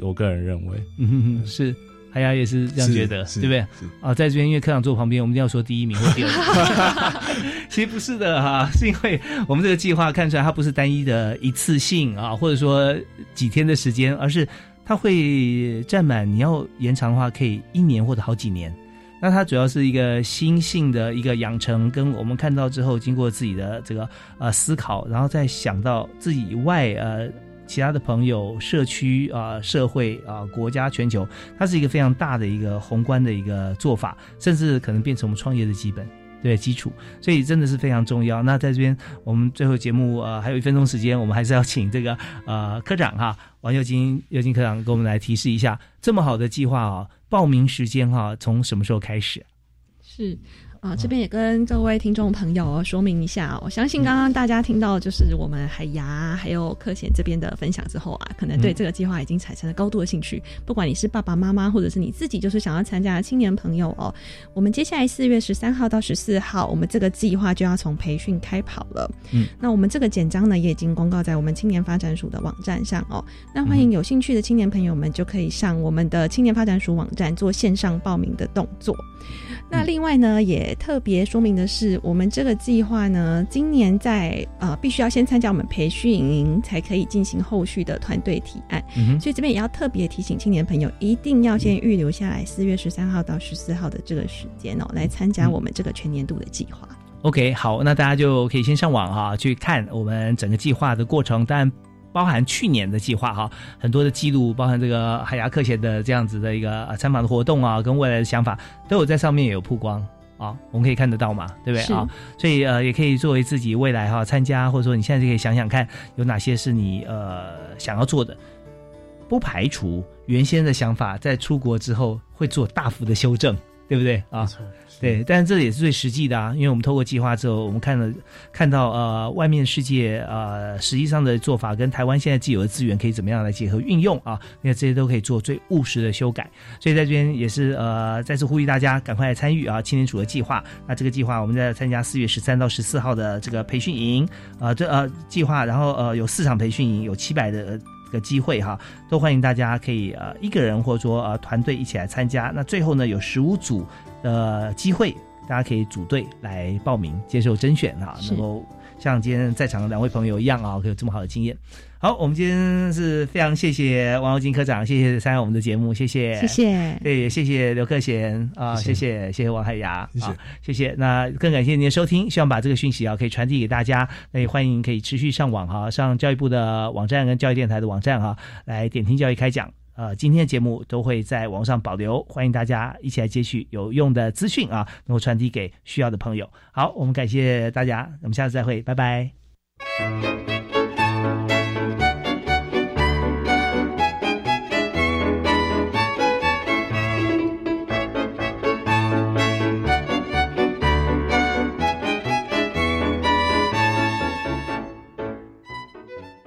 我个人认为，是。海牙也是这样觉得，对不对？啊，在这边因为科长坐旁边，我们一定要说第1名或第2名。其实不是的哈、啊，是因为我们这个计划看出来，它不是单一的一次性啊，或者说几天的时间，而是它会占满。你要延长的话，可以1年或者好几年。那它主要是一个心性的一个养成，跟我们看到之后，经过自己的这个思考，然后再想到自己以外其他的朋友、社区社会国家、全球，它是一个非常大的一个宏观的一个做法，甚至可能变成我们创业的基本，对，基础，所以真的是非常重要。那在这边，我们最后节目还有1分钟时间，我们还是要请这个科长哈，王佑金科长给我们来提示一下，这么好的计划啊，报名时间哈，从什么时候开始？是。这边也跟各位听众朋友说明一下，我相信刚刚大家听到就是我们海牙还有克贤这边的分享之后啊，可能对这个计划已经产生了高度的兴趣。不管你是爸爸妈妈，或者是你自己就是想要参加的青年朋友哦，我们接下来4月13号到14号，我们这个计划就要从培训开跑了。那我们这个简章呢也已经公告在我们青年发展署的网站上哦。那欢迎有兴趣的青年朋友们就可以上我们的青年发展署网站做线上报名的动作。那另外呢，也特别说明的是，我们这个计划呢，今年在必须要先参加我们培训营才可以进行后续的团队提案，所以这边也要特别提醒青年朋友，一定要先预留下来4月13号到14号的这个时间哦，来参加我们这个全年度的计划。OK， 好，那大家就可以先上网哈，去看我们整个计划的过程，但包含去年的计划哈，很多的记录，包含这个海牙科学的这样子的一个参访的活动啊，跟未来的想法都有在上面也有曝光。我们可以看得到嘛，对不对啊？所以也可以作为自己未来参加，或者说你现在就可以想想看有哪些是你想要做的，不排除原先的想法在出国之后会做大幅的修正，对不对啊？对，但是这也是最实际的啊，因为我们透过计划之后，我们看到外面世界实际上的做法跟台湾现在既有的资源可以怎么样来结合运用啊，那这些都可以做最务实的修改。所以在这边也是再次呼吁大家赶快来参与啊青年署的计划。那这个计划我们在参加4月13到14号的这个培训营计划，然后有4场培训营，有700的个机会哈，都欢迎大家可以一个人或者说团队一起来参加。那最后呢有15组的机会，大家可以组队来报名接受甄选哈，能够像今天在场的两位朋友一样啊，可以有这么好的经验。好，我们今天是非常谢谢王佑金科长，谢谢参加我们的节目，谢谢，谢谢，对，也谢谢刘克贤啊，谢谢，谢谢王海涯，谢谢，啊、谢谢。那更感谢您的收听，希望把这个讯息啊可以传递给大家。那也欢迎可以持续上网哈、啊，上教育部的网站跟教育电台的网站哈、啊，来点听教育开讲。今天的节目都会在网上保留，欢迎大家一起来接取有用的资讯啊，能够传递给需要的朋友。好，我们感谢大家，我们下次再会，拜拜。